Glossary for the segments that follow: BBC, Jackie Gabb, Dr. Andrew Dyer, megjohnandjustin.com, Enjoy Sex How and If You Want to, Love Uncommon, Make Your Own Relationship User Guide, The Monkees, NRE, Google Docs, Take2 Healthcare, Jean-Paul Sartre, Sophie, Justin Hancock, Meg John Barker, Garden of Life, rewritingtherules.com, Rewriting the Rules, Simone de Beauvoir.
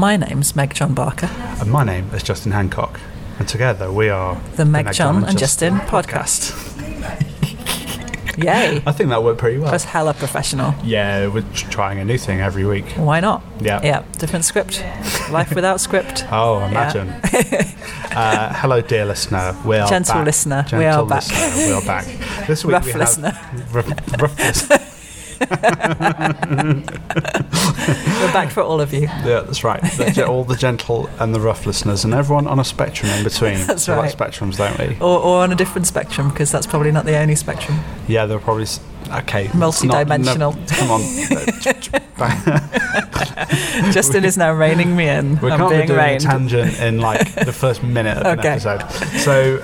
My name's Meg John Barker. And my name is Justin Hancock. And together we are the Meg John and Justin podcast. Yay. I think that worked pretty well. That was hella professional. Yeah, we're trying a new thing every week. Why not? Yeah. Yeah, different script. Life without script. Oh, imagine. Yeah. Hello, dear listener. We are Gentle listener, we are back. This week rough listener. We're back for all of you. Yeah, that's right. All the gentle and the rough listeners, and everyone on a spectrum in between. That's right. We like spectrums, don't we? Or on a different spectrum, because that's probably not the only spectrum. Yeah, there are probably. Okay. Multidimensional. Come on. Justin is now reining me in. We can't be doing a tangent in like the first minute of an episode. So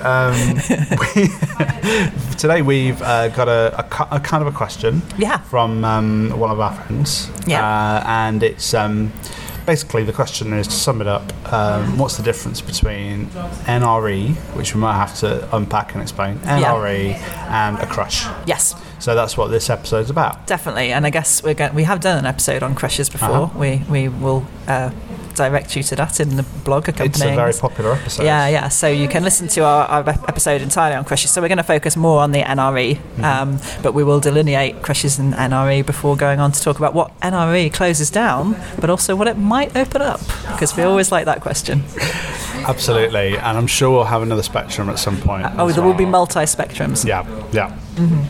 today we've got a kind of a question from one of our friends. Yeah. And it's basically the question is, to sum it up, what's the difference between NRE, which we might have to unpack and explain, NRE and a crush? Yes. So that's what this episode's about. Definitely. And I guess we have done an episode on crushes before. We will direct you to that in the blog accompanying. It's a very popular episode. Yeah, yeah. So you can listen to our episode entirely on crushes. So we're going to focus more on the NRE, but we will delineate crushes and NRE before going on to talk about what NRE closes down, but also what it might open up, because we always like that question. Absolutely. And I'm sure we'll have another spectrum at some point. There will be multi-spectrums. Yeah, yeah. Mm-hmm.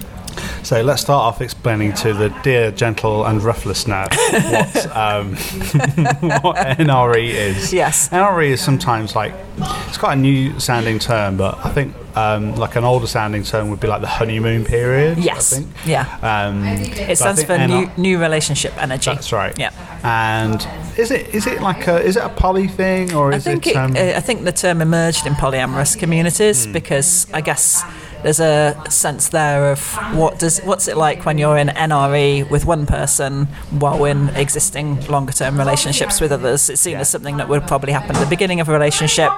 So let's start off explaining to the dear, gentle and rough listener what NRE is. Yes. NRE is sometimes like, it's quite a new sounding term, but I think like an older sounding term would be like the honeymoon period. Yes. I think. Yeah. It stands for new relationship energy. That's right. Yeah. And is it a poly thing, or I think the term emerged in polyamorous communities because I guess there's a sense there of what's it like when you're in NRE with one person while in existing longer term relationships with others. It's seen as something that would probably happen at the beginning of a relationship.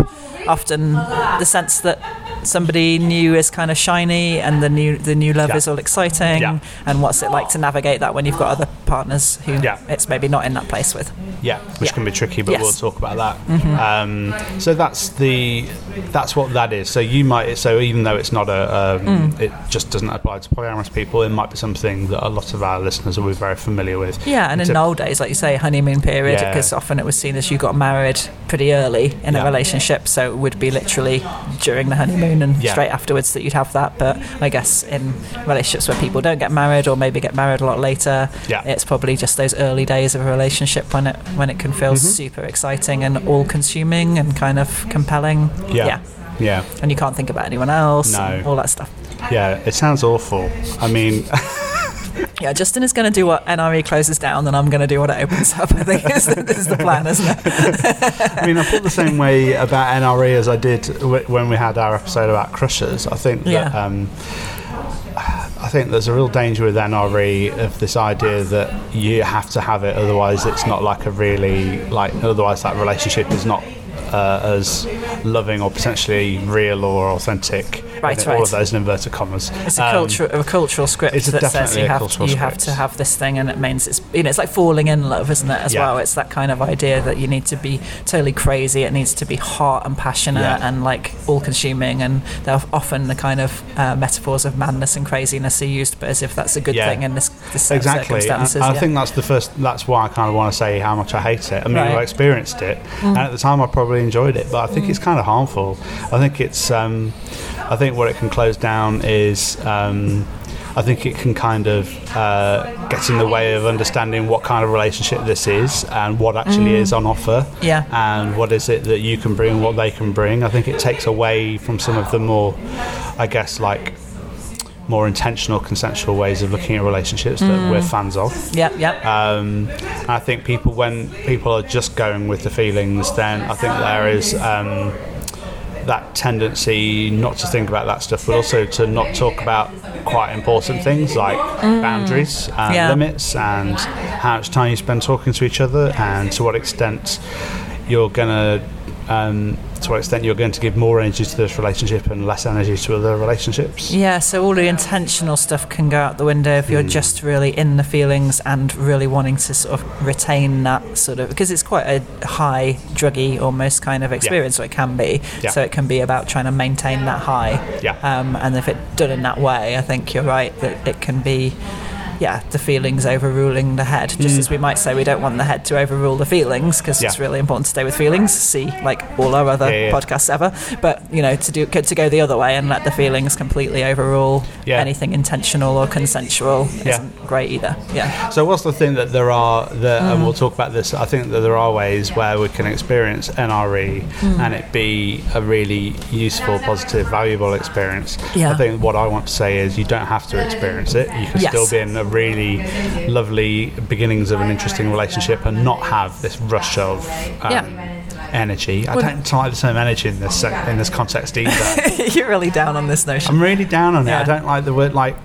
Often the sense that somebody new is kind of shiny and the new love is all exciting, and what's it like to navigate that when you've got other partners who it's maybe not in that place with. Yeah, which can be tricky, but we'll talk about that. Mm-hmm. So that's what that is. So even though it's not it just doesn't apply to polyamorous people, it might be something that a lot of our listeners will be very familiar with. Yeah, and in the old days, like you say, honeymoon period, because often it was seen as you got married pretty early in a relationship, so it would be literally during the honeymoon and straight afterwards that you'd have that. But I guess in relationships where people don't get married, or maybe get married a lot later, it's probably just those early days of a relationship when it can feel super exciting and all-consuming and kind of compelling. Yeah. And you can't think about anyone else. No. All that stuff. Yeah, it sounds awful. I mean... Yeah, Justin is going to do what NRE closes down, and I'm going to do what it opens up. I think this is the plan, isn't it? I mean, I feel the same way about NRE as I did when we had our episode about crushes. I think that... I think there's a real danger with NRE of this idea that you have to have it, otherwise it's not like a really... Otherwise that relationship is not... as loving or potentially real or authentic. All of those in inverted commas. It's a cultural script that says you have to have this thing, and it means it's, you know, it's like falling in love, isn't it, as well? It's that kind of idea that you need to be totally crazy, it needs to be hot and passionate and like all consuming, and often the kind of metaphors of madness and craziness are used, but as if that's a good thing in this set of circumstances. And I think that's why I kind of want to say how much I hate it. I mean, I experienced it and at the time I probably enjoyed it, but I think it's kind of harmful. I think it's I think what it can close down is I think it can kind of get in the way of understanding what kind of relationship this is and what actually is on offer, and what is it that you can bring and what they can bring. I think it takes away from some of the more, I guess, like more intentional, consensual ways of looking at relationships that we're fans of. Yep. I think when people are just going with the feelings, then I think there is that tendency not to think about that stuff, but also to not talk about quite important things like boundaries and limits, and how much time you spend talking to each other, and to what extent you're going to to what extent you're going to give more energy to this relationship and less energy to other relationships. Yeah, so all the intentional stuff can go out the window if you're just really in the feelings and really wanting to sort of retain that sort of, because it's quite a high, druggy almost kind of experience, or it can be. Yeah. So it can be about trying to maintain that high. Yeah. And if it's done in that way, I think you're right that it can be, yeah, the feelings overruling the head, just as we might say we don't want the head to overrule the feelings, because it's really important to stay with feelings, see like all our other podcasts ever, but you know, to go the other way and let the feelings completely overrule anything intentional or consensual isn't great either. So what's the thing that there are that, and we'll talk about this, I think that there are ways where we can experience NRE and it be a really useful, positive, valuable experience. I think what I want to say is you don't have to experience it, you can still be in a really lovely beginnings of an interesting relationship and not have this rush of energy. I don't like the term energy in this context either. You're really down on this notion. I'm really down on it. I don't like the word, like,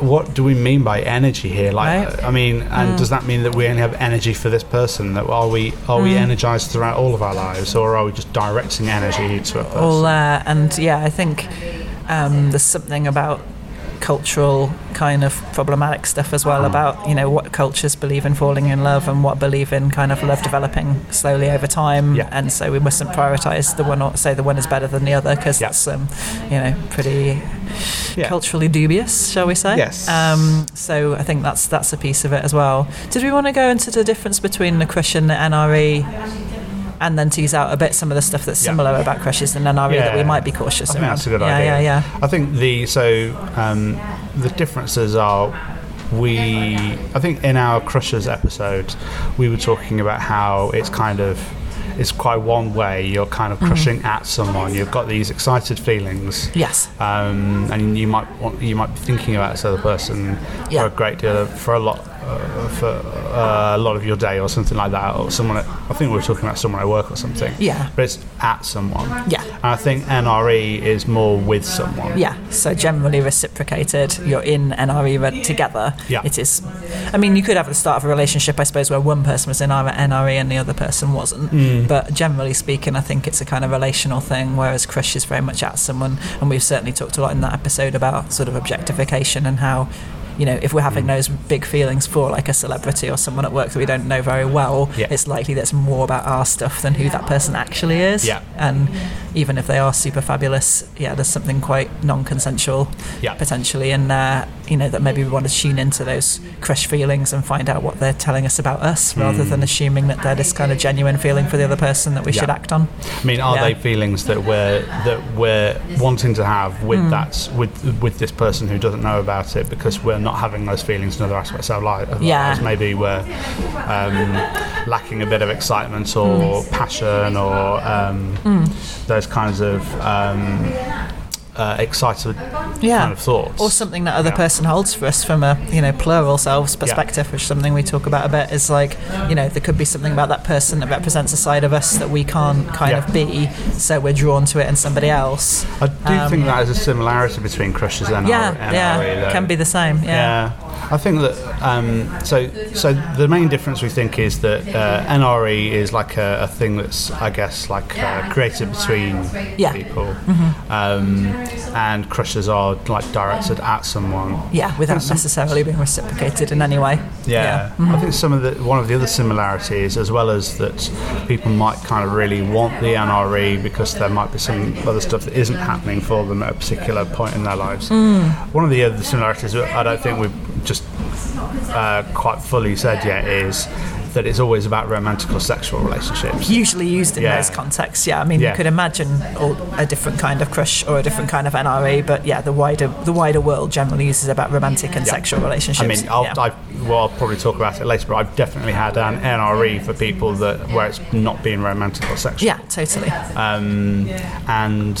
what do we mean by energy here? Like, I mean, and does that mean that we only have energy for this person? That are we energized throughout all of our lives, or are we just directing energy to a person? Well, and I think there's something about cultural kind of problematic stuff as well, about, you know, what cultures believe in falling in love and what believe in kind of love developing slowly over time, and so we mustn't prioritize the one or say the one is better than the other, because that's you know, pretty culturally dubious, shall we say. So I think that's a piece of it as well. Did we want to go into the difference between the crush and the NRE, and then tease out a bit some of the stuff that's similar about crushes and NRE that we might be cautious around? That's a good idea. Yeah. I think the differences are, I think in our crushes episode, we were talking about how it's quite one way. You're kind of crushing at someone. You've got these excited feelings. Yes. And you might be thinking about this other person for a lot of your day or something like that, or someone. I think we were talking about someone at work or something. Yeah. But it's at someone. Yeah. And I think NRE is more with someone. Yeah. So generally reciprocated. You're in NRE together. Yeah. It is. I mean, you could have the start of a relationship, I suppose, where one person was in NRE and the other person wasn't. But generally speaking, I think it's a kind of relational thing, whereas crush is very much at someone. And we've certainly talked a lot in that episode about sort of objectification and how, you know, if we're having those big feelings for like a celebrity or someone at work that we don't know very well, it's likely that's more about our stuff than who that person actually is. Yeah. And even if they are super fabulous, there's something quite non-consensual potentially in there, you know, that maybe we want to tune into those crush feelings and find out what they're telling us about us, rather than assuming that they're this kind of genuine feeling for the other person that we should act on. I mean, are they feelings that we're wanting to have with that with this person who doesn't know about it, because we're not having those feelings in other aspects of our lives? Maybe we're lacking a bit of excitement or passion, or those kinds of excited kind of thoughts, or something that other person holds for us from a, you know, plural selves perspective, which is something we talk about a bit, is like, you know, there could be something about that person that represents a side of us that we can't kind of be, so we're drawn to it in somebody else. I do think that is a similarity between crushes and NRE, though. It can be the same. I think that so the main difference we think is that NRE is like a thing that's, I guess, like created between people. And crushes are like directed at someone. Yeah, without necessarily being reciprocated in any way. I think one of the other similarities, as well as that, people might kind of really want the NRE because there might be some other stuff that isn't happening for them at a particular point in their lives. One of the other similarities I don't think we've just quite fully said yet is that it's always about romantic or sexual relationships. Usually used in those contexts, I mean, you could imagine a different kind of crush or a different kind of NRE, but the wider world generally uses about romantic and sexual relationships. I mean, I'll probably talk about it later, but I've definitely had an NRE for people where it's not being romantic or sexual. Yeah, totally. And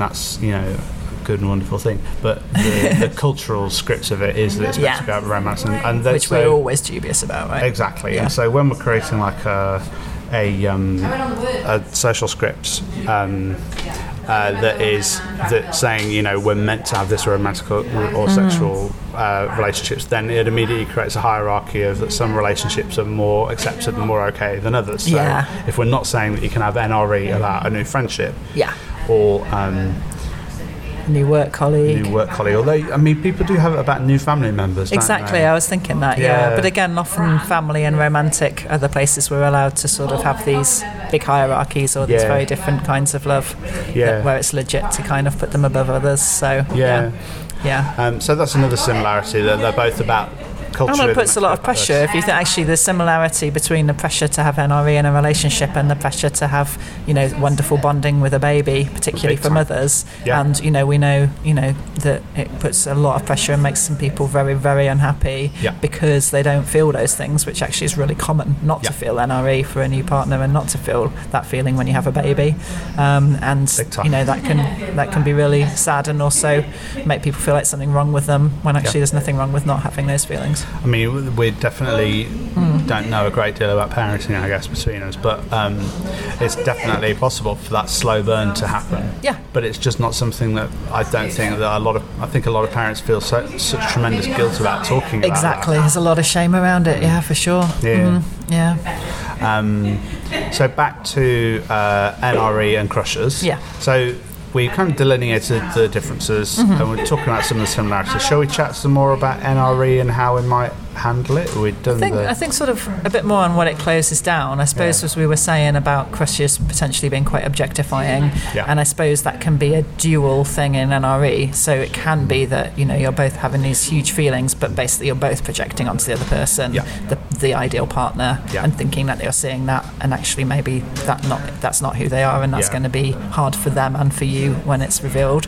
that's, you know, good and wonderful thing, but the cultural scripts of it is that it's meant to be about romance, and which we're always dubious about, right? Exactly. And so when we're creating like a social script, that saying, you know, we're meant to have this romantic or sexual relationships, then it immediately creates a hierarchy of that some relationships are more accepted and more okay than others. So if we're not saying that you can have NRE about a new friendship, or new work colleague, although I mean people do have it about new family members, exactly, don't they? I was thinking that, but again, often family and romantic are the places we're allowed to sort of have these big hierarchies or these very different kinds of love, where it's legit to kind of put them above others, so so that's another similarity, that they're both about culture. And it puts a lot of pressure. If you think actually the similarity between the pressure to have NRE in a relationship and the pressure to have, you know, wonderful bonding with a baby, particularly for mothers, and we know that it puts a lot of pressure and makes some people very, very unhappy because they don't feel those things, which actually is really common, not to feel NRE for a new partner and not to feel that feeling when you have a baby, and you know that can be really sad and also make people feel like something wrong with them when actually there's nothing wrong with not having those feelings. I mean, we definitely don't know a great deal about parenting, I guess, between us, but it's definitely possible for that slow burn to happen. Yeah. But it's just not something that I don't think that a lot of parents feel such tremendous guilt about talking about. Exactly. There's a lot of shame around it. Yeah, for sure. Yeah. Mm-hmm. Yeah. So back to NRE and crushes. Yeah. So we kind of delineated the differences, and we're talking about some of the similarities. Shall we chat some more about NRE and how we might handle it? I think sort of a bit more on what it closes down, I suppose, as we were saying about crushes potentially being quite objectifying, and I suppose that can be a dual thing in NRE. So it can be that, you know, you're both having these huge feelings, but basically you're both projecting onto the other person the ideal partner and thinking that you're seeing that, and actually maybe that's not who they are, and that's going to be hard for them and for you when it's revealed.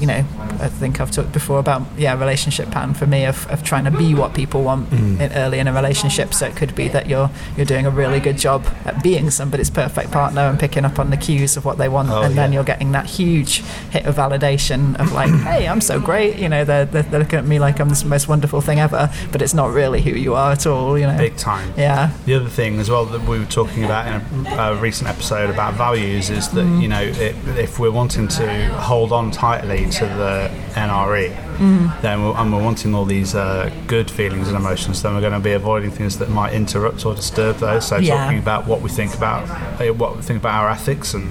You know, I think I've talked before about relationship pattern for me of trying to be what people want early in a relationship. So it could be that you're doing a really good job at being somebody's perfect partner and picking up on the cues of what they want, then you're getting that huge hit of validation of like, hey, I'm so great, you know, they're looking at me like I'm this most wonderful thing ever, but it's not really who you are at all, you know. Big time. Yeah. The other thing as well that we were talking about in a recent episode about values is that you know, if we're wanting to hold on tightly to the NRE, then we're wanting all these good feelings and emotions, then we're going to be avoiding things that might interrupt or disturb those. So talking about what we think about our ethics and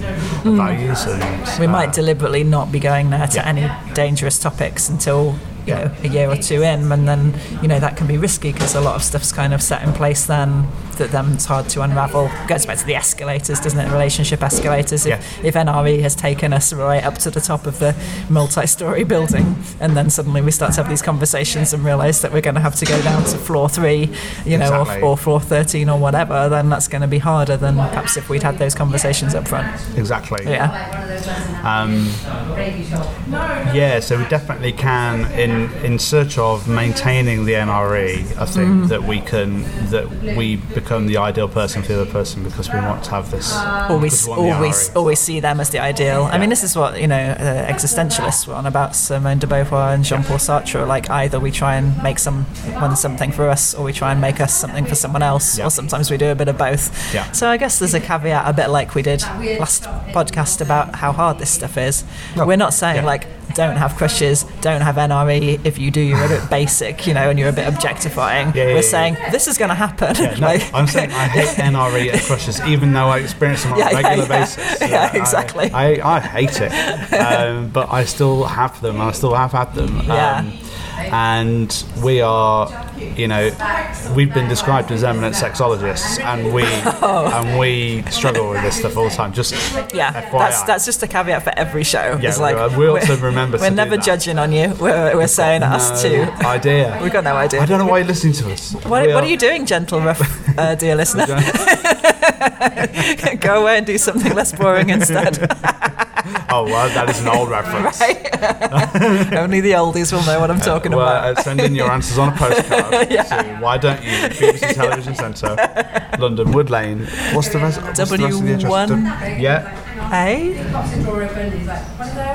values, and we might deliberately not be going there to any dangerous topics until a year or two in, and then, you know, that can be risky because a lot of stuff's kind of set in place then that then it's hard to unravel. It goes back to the escalators, doesn't it? Relationship escalators. If NRE has taken us right up to the top of the multi-story building, and then suddenly we start to have these conversations and realise that we're going to have to go down to floor 3, you know, or floor 13 or whatever, then that's going to be harder than perhaps if we'd had those conversations up front. Exactly. So we definitely can, in search of maintaining the NRE, I think that we become the ideal person for the other person because we want to have this. Always see them as the ideal. I mean, this is what, you know, existentialists were on about, Simone de Beauvoir and Jean-Paul Sartre. Like, either we try and make someone something for us, or we try and make us something for someone else, or sometimes we do a bit of both. So I guess there's a caveat, a bit like we did last podcast about how hard this stuff is. No. We're not saying like, don't have crushes, don't have NRE. If you do, you're a bit basic, you know, and you're a bit objectifying. We're saying this is going to happen. I'm saying I hate NRE and crushes, even though I experience them on a regular basis. Exactly. I hate it, but I still have them. I still have had them. And we are, you know, we've been described as eminent sexologists, and we struggle with this stuff all the time. Just FYI. That's just a caveat for every show. Yeah, it's like we also remember. We're never judging on you. We're saying us too. Idea. We've got no idea. I don't know why you're listening to us. What are you doing, gentle rough, dear listener? Go away and do something less boring instead. Oh, well, that is an old reference. Right? Only the oldies will know what I'm talking about. Send in your answers on a postcard. To Why Don't You? BBC Television Centre, London, Wood Lane. What's the rest of the address? W1. Yeah. Hey,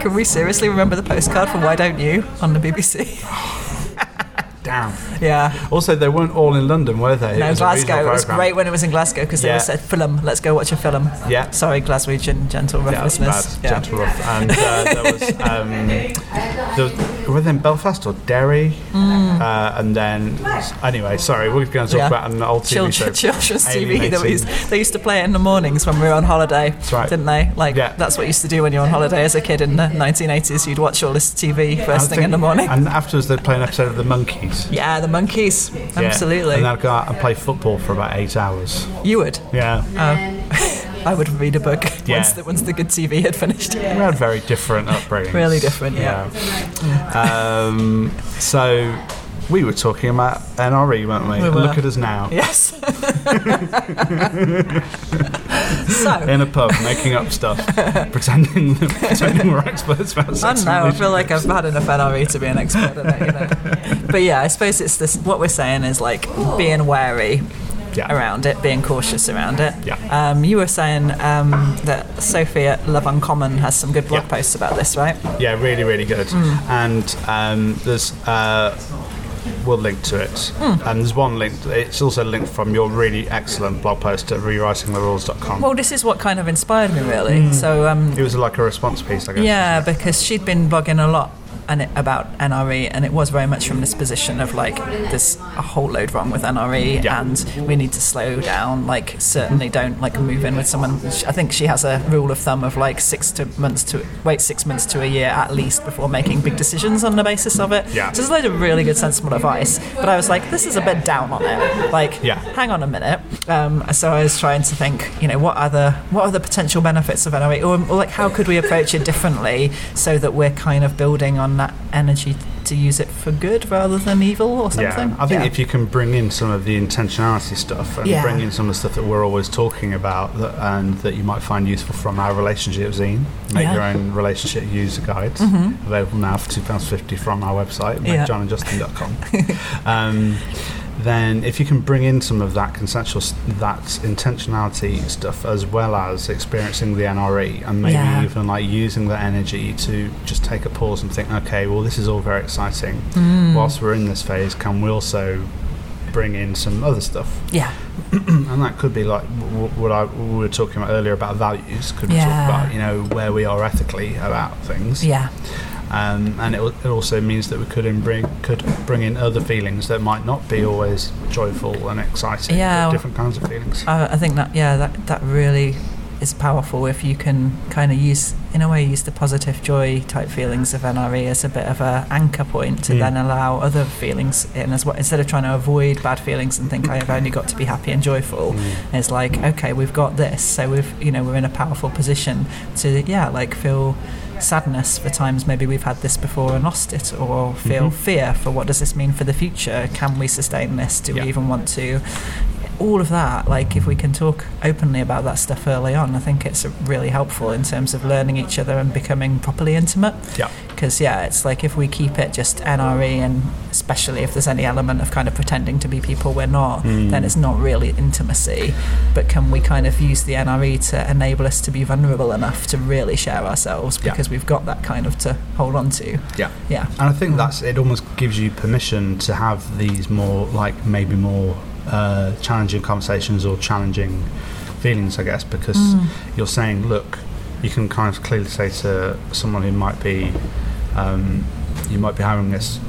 can we seriously remember the postcard for Why Don't You on the BBC? down. Yeah. Also, they weren't all in London, were they? No, Glasgow. It was great when it was in Glasgow because they all said, film, let's go watch a film. Yeah. Sorry, Glaswegian, gentle rough listeners. Yeah. Gentle rough. And there was, were they in Belfast or Derry? Mm. And then, anyway, sorry, we're going to talk about an old TV show. Children's TV that they used to play it in the mornings when we were on holiday. That's right. Didn't they? Like, that's what you used to do when you were on holiday as a kid in the 1980s. You'd watch all this TV first thing in the morning. And afterwards they'd play an episode of The Monkees. Yeah, The Monkees. Yeah. Absolutely. And I'd go out and play football for about 8 hours. You would? Yeah. I would read a book once the good TV had finished. We had very different upbringings. Really different, yeah. So we were talking about NRE, weren't we? And look at us now. Yes. So in a pub, making up stuff, pretending we're experts about sex. I don't know. I feel like I've had enough NRE to be an expert in it. You know? But yeah, I suppose it's this. What we're saying is like being wary. Yeah. Around it, being cautious around it. Yeah. You were saying that Sophie at Love Uncommon has some good blog posts about this, right? Yeah, really, really good. Mm. And there's we'll link to it. Mm. And there's one link. It's also linked from your really excellent blog post at rewritingtherules.com. Well, this is what kind of inspired me, really. Mm. So it was like a response piece, I guess. Yeah, because she'd been blogging a lot about NRE, and it was very much from this position of like there's a whole load wrong with NRE and we need to slow down, like certainly don't like move in with someone. I think she has a rule of thumb of like 6 months to a year at least before making big decisions on the basis of it. So there's a load of really good sensible advice, but I was like, this is a bit down on it, like hang on a minute. So I was trying to think, you know, what are the potential benefits of NRE, or like how could we approach it differently so that we're kind of building on that energy to use it for good rather than evil or something. I think if you can bring in some of the intentionality stuff and bring in some of the stuff that we're always talking about and that you might find useful from our relationship zine, Make Your Own Relationship User Guide, available now for £2.50 from our website, megjohnandjustin.com. Then if you can bring in some of that consensual, that intentionality stuff, as well as experiencing the NRE, and maybe even like using that energy to just take a pause and think, okay, well, this is all very exciting. Whilst we're in this phase, can we also bring in some other stuff? Yeah. And that could be like what we were talking about earlier about values. Could we talk about, you know, where we are ethically about things? Yeah. And it also means that we could bring in other feelings that might not be always joyful and exciting, different kinds of feelings. I think that really is powerful if you can kind of use the positive joy type feelings of NRE as a bit of an anchor point to then allow other feelings in as well, instead of trying to avoid bad feelings and think I've only got to be happy and joyful. It's like, okay, we've got this, so we're in a powerful position to feel sadness for times maybe we've had this before and lost it, or feel fear for what does this mean for the future, can we sustain this, do we even want to, all of that. Like if we can talk openly about that stuff early on, I think it's really helpful in terms of learning each other and becoming properly intimate, because it's like if we keep it just NRE, and especially if there's any element of kind of pretending to be people we're not, then it's not really intimacy. But can we kind of use the NRE to enable us to be vulnerable enough to really share ourselves, because we've got that kind of to hold on to. And I think that's it, almost gives you permission to have these more like maybe more challenging conversations or challenging feelings, I guess, because you're saying, look, you can kind of clearly say to someone who might be you might be having this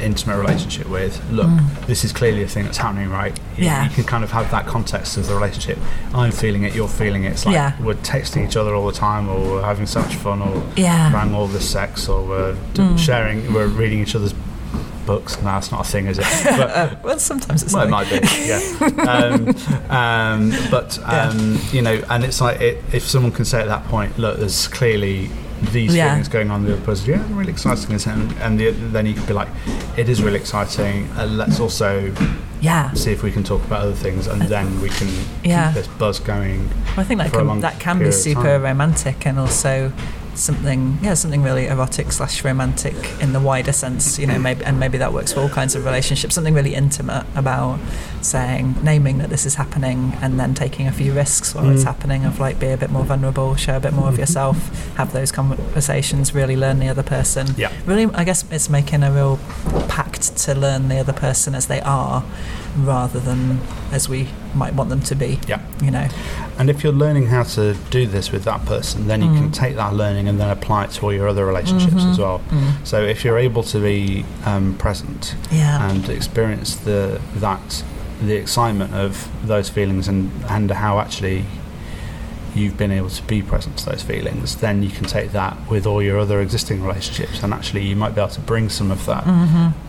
intimate relationship with, look, this is clearly a thing that's happening, right? You can kind of have that context of the relationship. I'm feeling it, you're feeling it. It's like we're texting each other all the time, or we're having such fun, or having all this sex, or we're sharing, we're reading each other's books. No, it's not a thing, is it? But, well, sometimes it's. Well, it might be. You know, and it's like if someone can say at that point, look, there's clearly these things going on in the other person. Yeah, really exciting, isn't it? And then you could be like, it is really exciting. Let's also. See if we can talk about other things, and then we can keep this buzz going. Well, I think that can be super romantic, and also something really erotic / romantic in the wider sense, maybe that works for all kinds of relationships, something really intimate about naming that this is happening and then taking a few risks while it's happening, of like, be a bit more vulnerable, share a bit more of yourself, have those conversations, really learn the other person. Yeah. Really, I guess it's making a real pact to learn the other person as they are rather than as we might want them to be. Yeah. And if you're learning how to do this with that person, then you can take that learning and then apply it to all your other relationships as well. So if you're able to be present and experience the excitement of those feelings and how actually you've been able to be present to those feelings, then you can take that with all your other existing relationships, and actually you might be able to bring some of that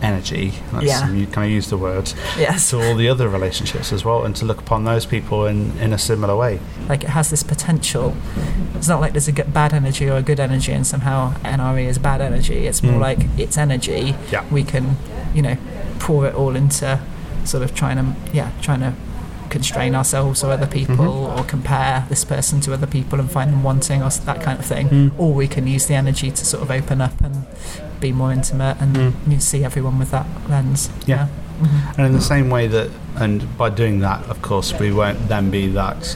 energy, can I use the word, yes, to all the other relationships as well, and to look upon those people in a similar way. Like, it has this potential. It's not like there's a bad energy or a good energy and somehow NRE is bad energy. It's more like it's energy. Yeah. We can pour it all into sort of trying to constrain ourselves or other people, or compare this person to other people and find them wanting us, that kind of thing, or we can use the energy to sort of open up and be more intimate and you see everyone with that lens. And in the same way that, and by doing that, of course, we won't then be that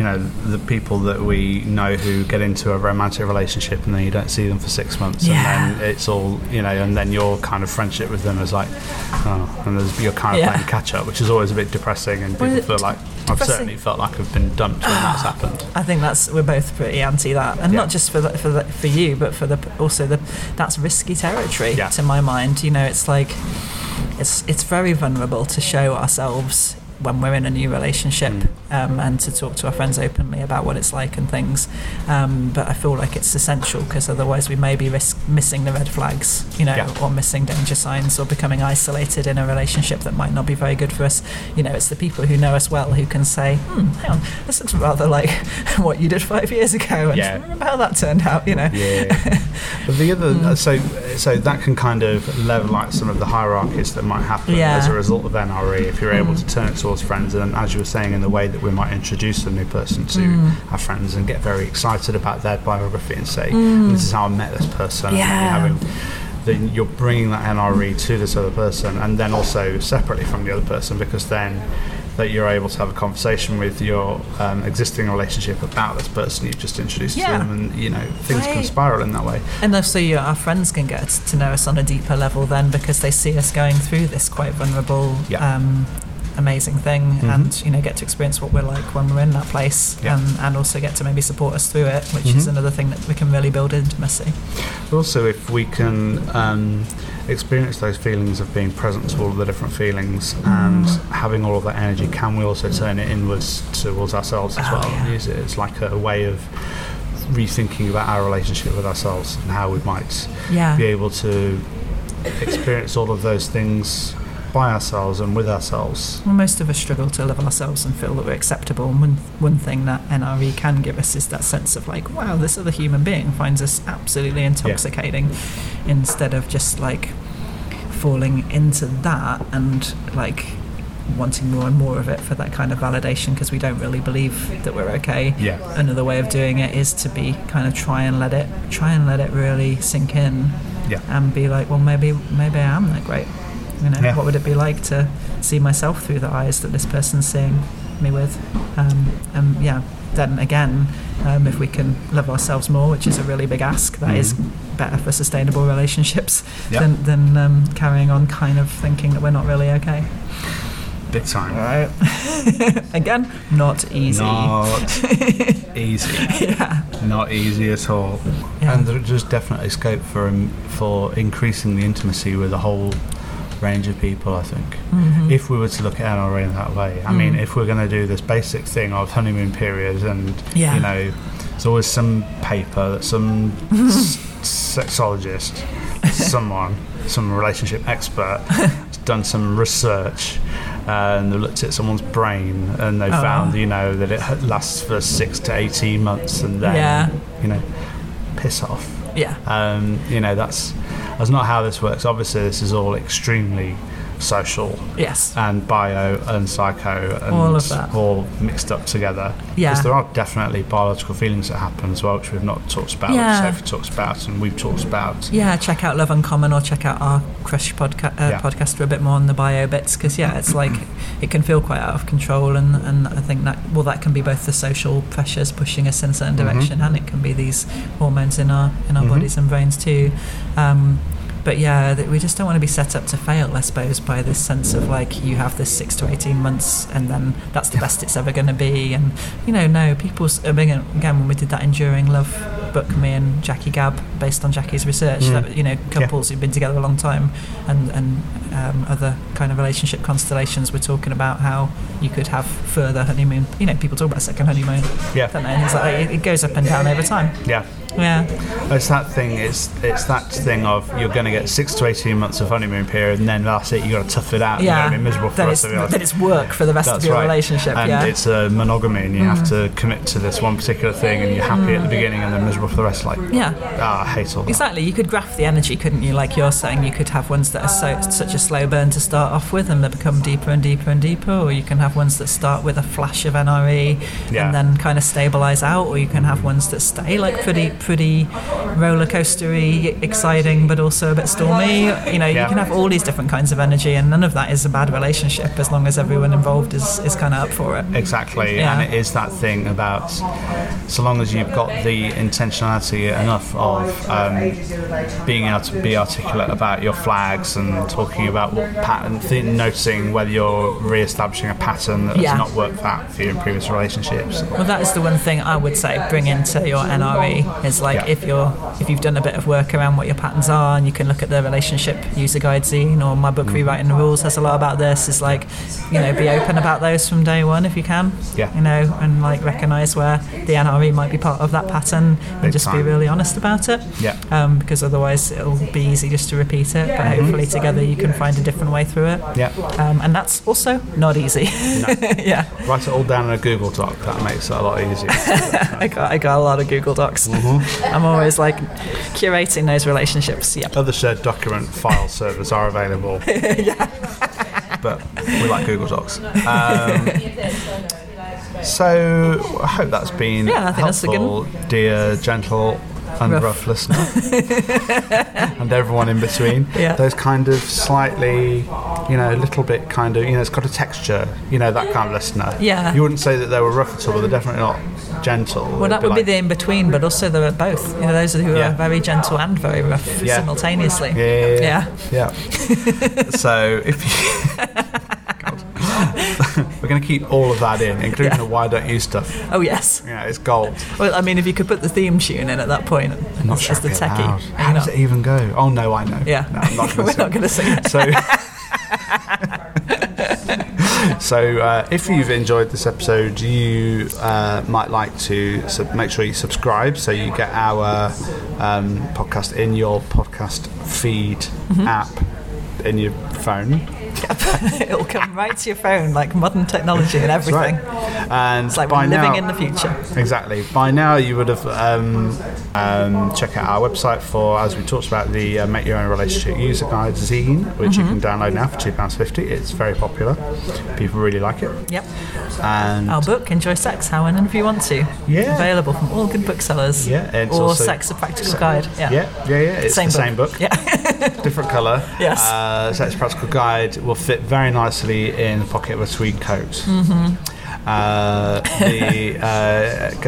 the people that we know who get into a romantic relationship and then you don't see them for 6 months, and then it's all, and then your kind of friendship with them is like, oh, and you're kind of playing catch up, which is always a bit depressing, and people feel like, I've certainly felt like I've been dumped when that's happened. I think we're both pretty anti that, and not just for you, but also that's risky territory to my mind. It's like, it's very vulnerable to show ourselves when we're in a new relationship, and to talk to our friends openly about what it's like and things, but I feel like it's essential, because otherwise we may be missing the red flags, or missing danger signs, or becoming isolated in a relationship that might not be very good for us. It's the people who know us well who can say, hang on, this is rather like what you did 5 years ago, and remember how that turned out. But the other so that can kind of level out some of the hierarchies that might happen as a result of NRE, if you're able to turn it to friends, and as you were saying, in the way that we might introduce a new person to our friends and get very excited about their biography and say, this is how I met this person, and then you're bringing that NRE to this other person, and then also separately from the other person, because then that you're able to have a conversation with your existing relationship about this person you've just introduced to them, and things can spiral in that way. And also our friends can get to know us on a deeper level then, because they see us going through this quite vulnerable amazing thing, and get to experience what we're like when we're in that place, and also get to maybe support us through it, which is another thing that we can really build intimacy. Also, if we can experience those feelings of being present to all the different feelings and having all of that energy, can we also turn it inwards towards ourselves as and use it as like a way of rethinking about our relationship with ourselves and how we might be able to experience all of those things by ourselves and with ourselves. Well, most of us struggle to love ourselves and feel that we're acceptable, and one thing that NRE can give us is that sense of like, wow, this other human being finds us absolutely intoxicating, instead of just like falling into that and like wanting more and more of it for that kind of validation, because we don't really believe that we're okay. Another way of doing it is to be kind of try and let it really sink in, and be like, well, maybe I am that great. What would it be like to see myself through the eyes that this person's seeing me with? Then again, if we can love ourselves more, which is a really big ask, that is better for sustainable relationships than carrying on kind of thinking that we're not really okay. Big time. Right. Again, not easy. Not easy. Not easy at all. Yeah. And there's definitely scope for increasing the intimacy with the whole range of people, I think, if we were to look at NRE in that way. I mean, if we're going to do this basic thing of honeymoon periods and there's always some paper that some sexologist, some relationship expert has done some research and they've looked at someone's brain and they found that it lasts for 6 to 18 months, and then piss off. That's not how this works. Obviously, this is all extremely social, yes, and bio and psycho, and all of that all mixed up together. Yeah, because there are definitely biological feelings that happen as well, which we've not talked about. Yeah, Sophie talks about, and we've talked about. Yeah, check out Love Uncommon or check out our Crush podcast for a bit more on the bio bits, because it's like it can feel quite out of control, and I think that that can be both the social pressures pushing us in a certain direction, and it can be these hormones in our bodies and brains too. But we just don't want to be set up to fail, I suppose, by this sense of like you have this 6 to 18 months and then that's the best it's ever going to be. And no, people's again, when we did that Enduring Love book, me and Jackie Gabb, based on Jackie's research, that, couples who've been together a long time and other kind of relationship constellations, we're talking about how you could have further honeymoon. People talk about second honeymoon. Yeah, don't they? And it's like it goes up and down over time. Yeah. Yeah, it's that thing. It's that thing of you're going to get 6 to 18 months of honeymoon period, and then that's it. You got to tough it out. Yeah, and miserable for us. Then it's work for the rest of your relationship. And it's a monogamy, and you have to commit to this one particular thing, and you're happy at the beginning, and then miserable for the rest. Like, I hate all that. Exactly. You could graph the energy, couldn't you? Like you're saying, you could have ones that are such a slow burn to start off with, and they become deeper and deeper and deeper, or you can have ones that start with a flash of NRE and then kind of stabilise out, or you can have ones that stay like pretty roller coastery, exciting, but also a bit stormy. You can have all these different kinds of energy, and none of that is a bad relationship as long as everyone involved is kind of up for it. Exactly, and it is that thing about so long as you've got the intentionality enough of being able to be articulate about your flags and talking about what pattern, noticing whether you're re-establishing a pattern that has not worked out for you in previous relationships. Well, that is the one thing I would say bring into your NRE. It's like if you've done a bit of work around what your patterns are, and you can look at the relationship user guide zine, or my book Rewriting the Rules has a lot about this. It's like be open about those from day one if you can. Yeah. And like recognise where the NRE might be part of that pattern, and be really honest about it. Yeah. Because otherwise it'll be easy just to repeat it, but hopefully together you can find a different way through it. Yeah. And that's also not easy. No. Yeah. Write it all down in a Google Doc. That makes it a lot easier. I got a lot of Google Docs. I'm always like curating those relationships. Yeah. Other shared document file servers are available. But we like Google Docs. So I hope that's been helpful, dear gentle and rough listener, and everyone in between. Yeah. Those kind of slightly, little bit kind of, it's got a texture. That kind of listener. Yeah. You wouldn't say that they were rough at all, but they're definitely not gentle. Well, that would be the in between, but also they're both. Those who are very gentle and very rough simultaneously. Yeah. So we're going to keep all of that in, including the why don't you stuff. Oh, yes. Yeah, it's gold. Well, I mean, if you could put the theme tune in at that point as the techie. How does it even go? Oh, no, I know. Yeah. No, I'm not going to sing. We're not going to sing it. So if you've enjoyed this episode, you might like to make sure you subscribe so you get our podcast in your podcast feed app in your phone. It'll come right to your phone, like modern technology and everything. Right. And it's like we're living in the future. Exactly. By now, you would have checked out our website for, as we talked about, the Make Your Own Relationship User Guide zine, which you can download now for £2.50. It's very popular. People really like it. Yep. And our book, Enjoy Sex How and If You Want to. Yeah. Available from all good booksellers. Yeah. And or Sex a Practical Guide. Yeah. It's the same book. Yeah. Different colour. Yes. Sex a Practical Guide will fit very nicely in the pocket of a tweed coat. Go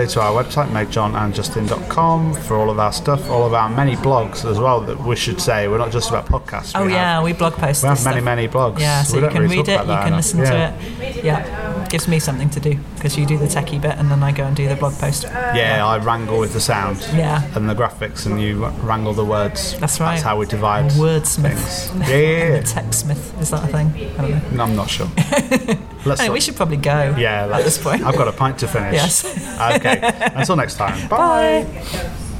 to our website megjohnandjustin.com for all of our stuff, all of our many blogs as well, that we should say we're not just about podcasts. We blog posts. We have many blogs, so you can read it, you can listen to it. Gives me something to do, because you do the techie bit and then I go and do the blog post. I wrangle with the sound and the graphics, and you wrangle the words. That's right. That's how we divide wordsmith. The techsmith, is that a thing? I don't know. No, I'm not sure. We should probably go at this point. I've got a pint to finish. Yes. Okay. Until next time. Bye.